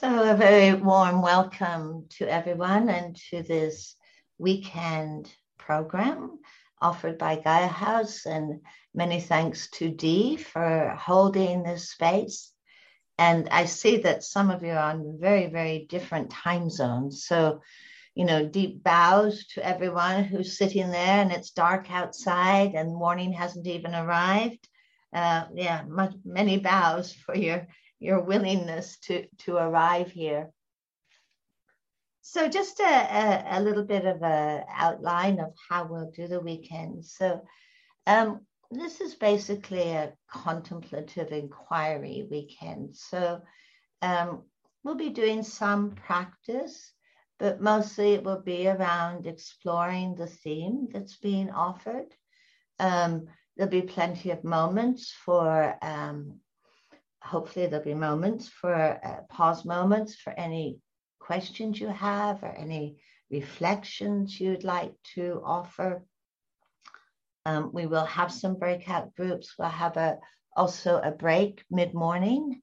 So a very warm welcome to everyone and to this weekend program offered by Gaia House, and many thanks to Dee for holding this space. And I see that some of you are on very, very different time zones. So, you know, deep bows to everyone who's sitting there and it's dark outside and morning hasn't even arrived. Many bows for your willingness to arrive here. So just a little bit of an outline of how we'll do the weekend. So this is basically a contemplative inquiry weekend. So we'll be doing some practice, but mostly it will be around exploring the theme that's being offered. There'll be plenty of moments for hopefully there'll be moments for pause moments for any questions you have or any reflections you'd like to offer. We will have some breakout groups. We'll have also a break mid-morning,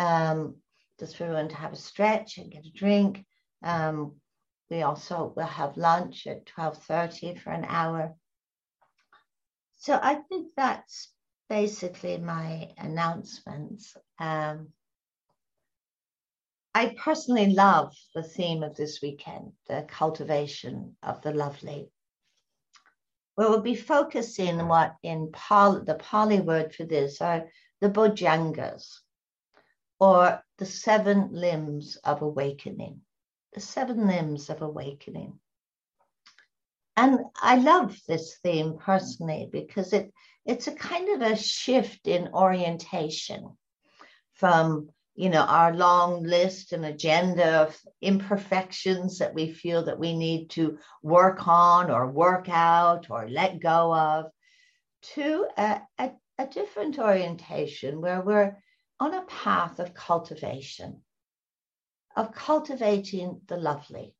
just for everyone to have a stretch and get a drink. We also will have lunch at 12:30 for an hour. So I think that's basically my announcements. I personally love the theme of this weekend, the cultivation of the lovely, where we'll be focusing on what in Pali, the Pali word for this are the Bojjhangas, or the seven limbs of awakening, And I love this theme personally because it's a kind of a shift in orientation from, you know, our long list and agenda of imperfections that we feel that we need to work on or work out or let go of, to a different orientation where we're on a path of cultivation, of cultivating the lovely.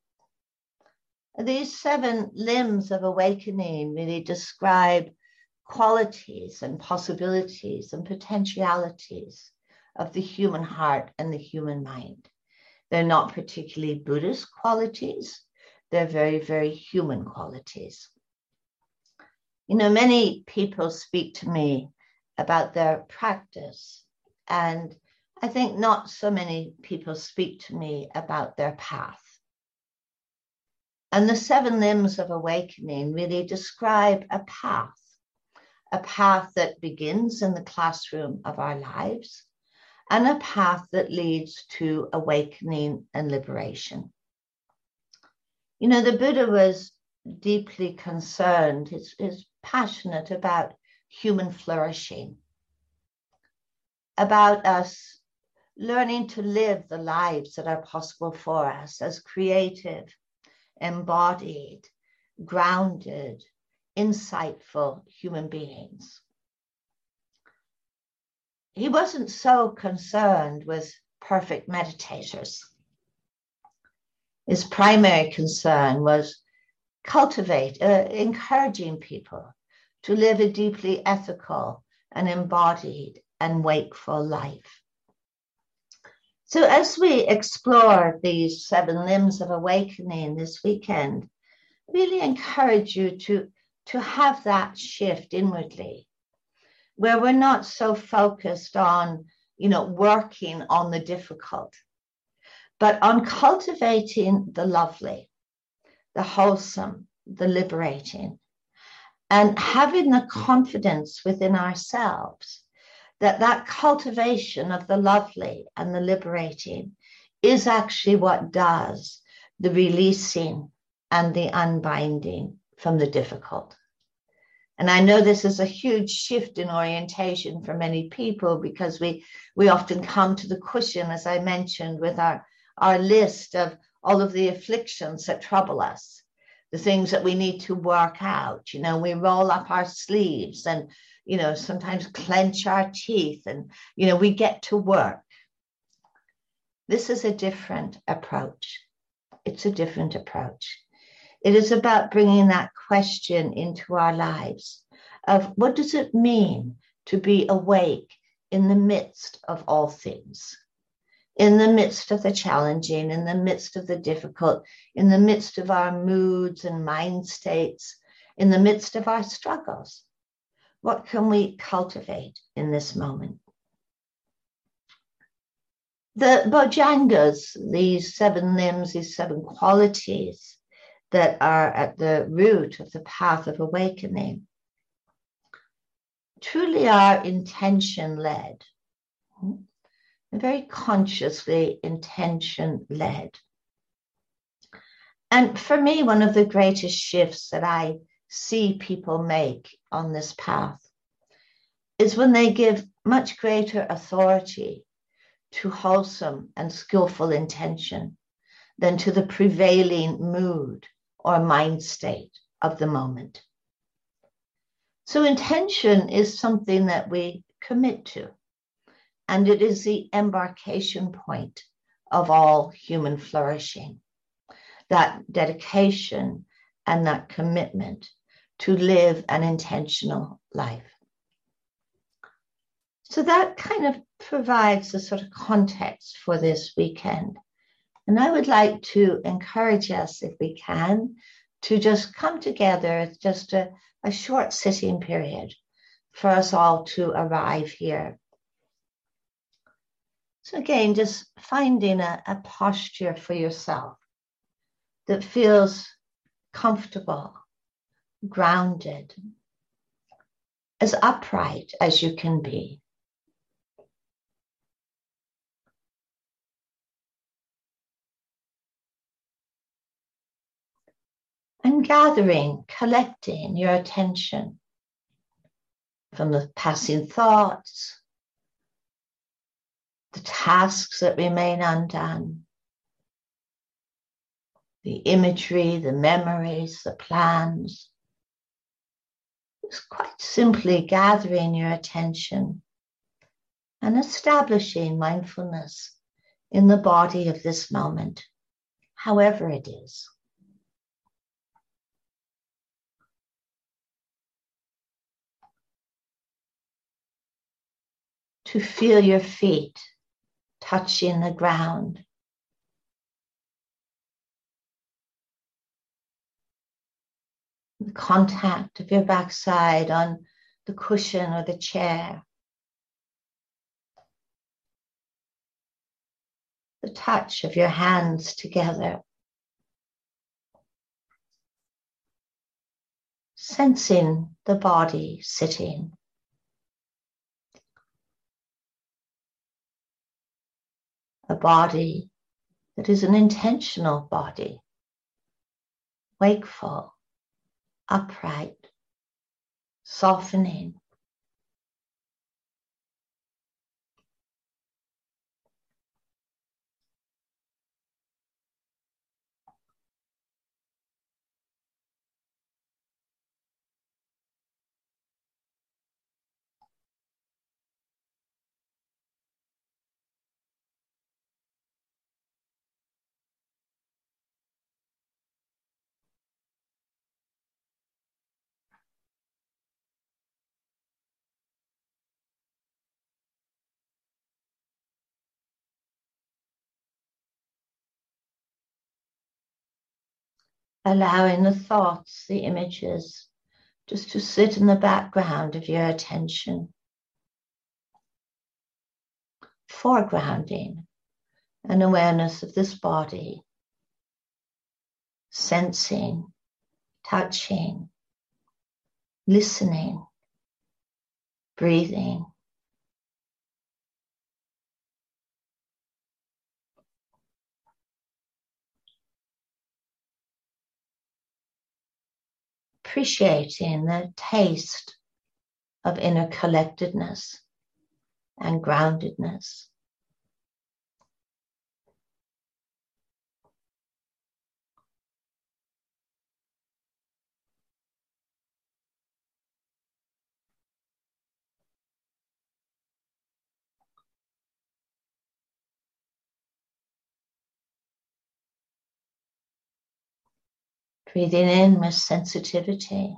These seven limbs of awakening really describe qualities and possibilities and potentialities of the human heart and the human mind. They're not particularly Buddhist qualities. They're very, very human qualities. You know, many people speak to me about their practice, and I think not so many people speak to me about their path. And the seven limbs of awakening really describe a path that begins in the classroom of our lives, and a path that leads to awakening and liberation. You know, the Buddha was deeply concerned, is passionate about human flourishing, about us learning to live the lives that are possible for us as creative, embodied, grounded, insightful human beings. He wasn't so concerned with perfect meditators. His primary concern was encouraging people to live a deeply ethical and embodied and wakeful life. So as we explore these seven limbs of awakening this weekend, really encourage you to have that shift inwardly, where we're not so focused on, you know, working on the difficult, but on cultivating the lovely, the wholesome, the liberating, and having the confidence within ourselves that cultivation of the lovely and the liberating is actually what does the releasing and the unbinding from the difficult. And I know this is a huge shift in orientation for many people, because we often come to the cushion, as I mentioned, with our list of all of the afflictions that trouble us, the things that we need to work out. You know, we roll up our sleeves and, you know, sometimes clench our teeth and, you know, we get to work. This is a different approach. It is about bringing that question into our lives of what does it mean to be awake in the midst of all things? in the midst of the challenging, in the midst of the difficult, in the midst of our moods and mind states, in the midst of our struggles. What can we cultivate in this moment? The Bojjhangas, these seven limbs, these seven qualities that are at the root of the path of awakening, truly are intention-led, and very consciously intention-led. And for me, one of the greatest shifts that I see people make on this path is when they give much greater authority to wholesome and skillful intention than to the prevailing mood or mind state of the moment. So intention is something that we commit to, and it is the embarkation point of all human flourishing, that dedication and that commitment to live an intentional life. So that kind of provides a sort of context for this weekend. And I would like to encourage us, if we can, to just come together. It's just a short sitting period for us all to arrive here. So again, just finding a posture for yourself that feels comfortable, grounded, as upright as you can be. And gathering, collecting your attention from the passing thoughts, the tasks that remain undone, the imagery, the memories, the plans. It's quite simply gathering your attention and establishing mindfulness in the body of this moment, however it is. To feel your feet touching the ground. The contact of your backside on the cushion or the chair. The touch of your hands together. Sensing the body sitting. A body that is an intentional body, wakeful, upright, softening. Allowing the thoughts, the images, just to sit in the background of your attention. Foregrounding an awareness of this body. Sensing, touching, listening, breathing. Appreciating the taste of inner collectedness and groundedness. Breathing in with sensitivity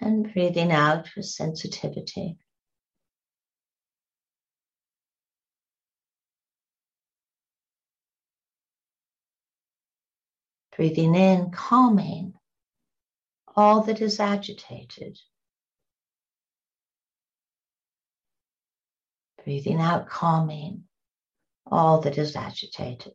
and breathing out with sensitivity. Breathing in, calming all that is agitated. Breathing out, calming all that is agitated.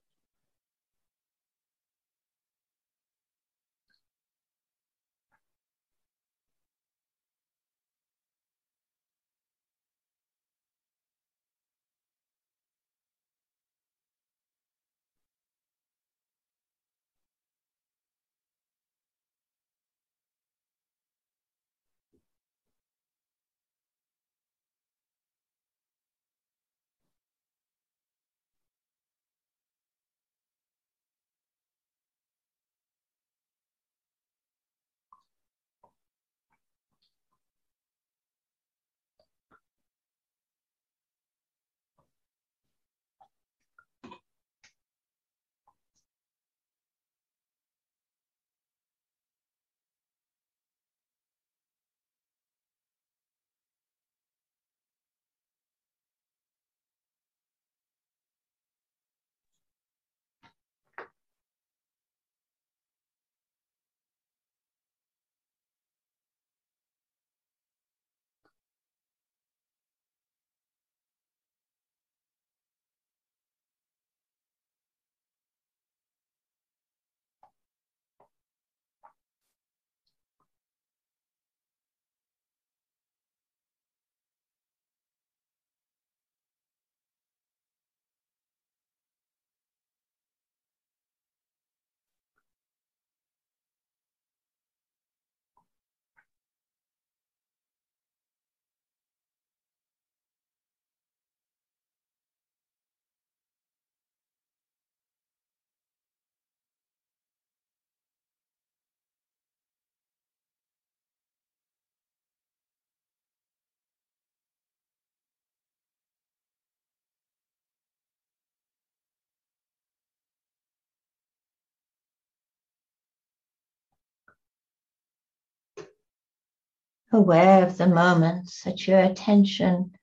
Aware of the moments that your attention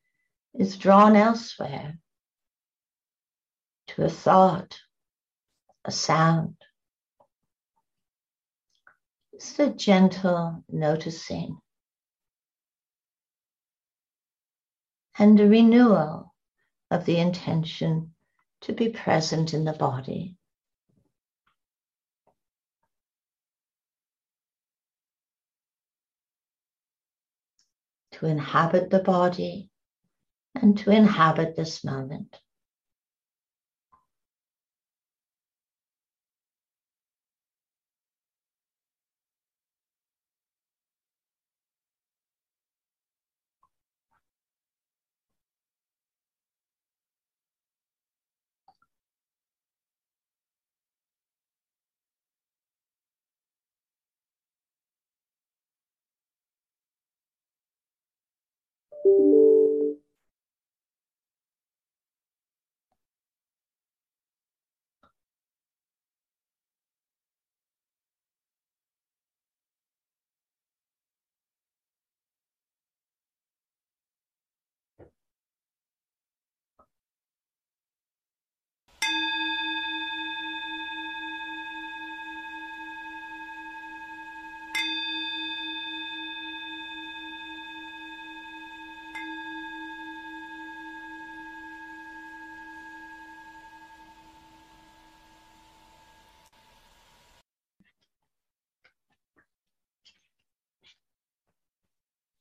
is drawn elsewhere, to a thought, a sound. Just a gentle noticing and a renewal of the intention to be present in the body. To inhabit the body and to inhabit this moment. Thank you.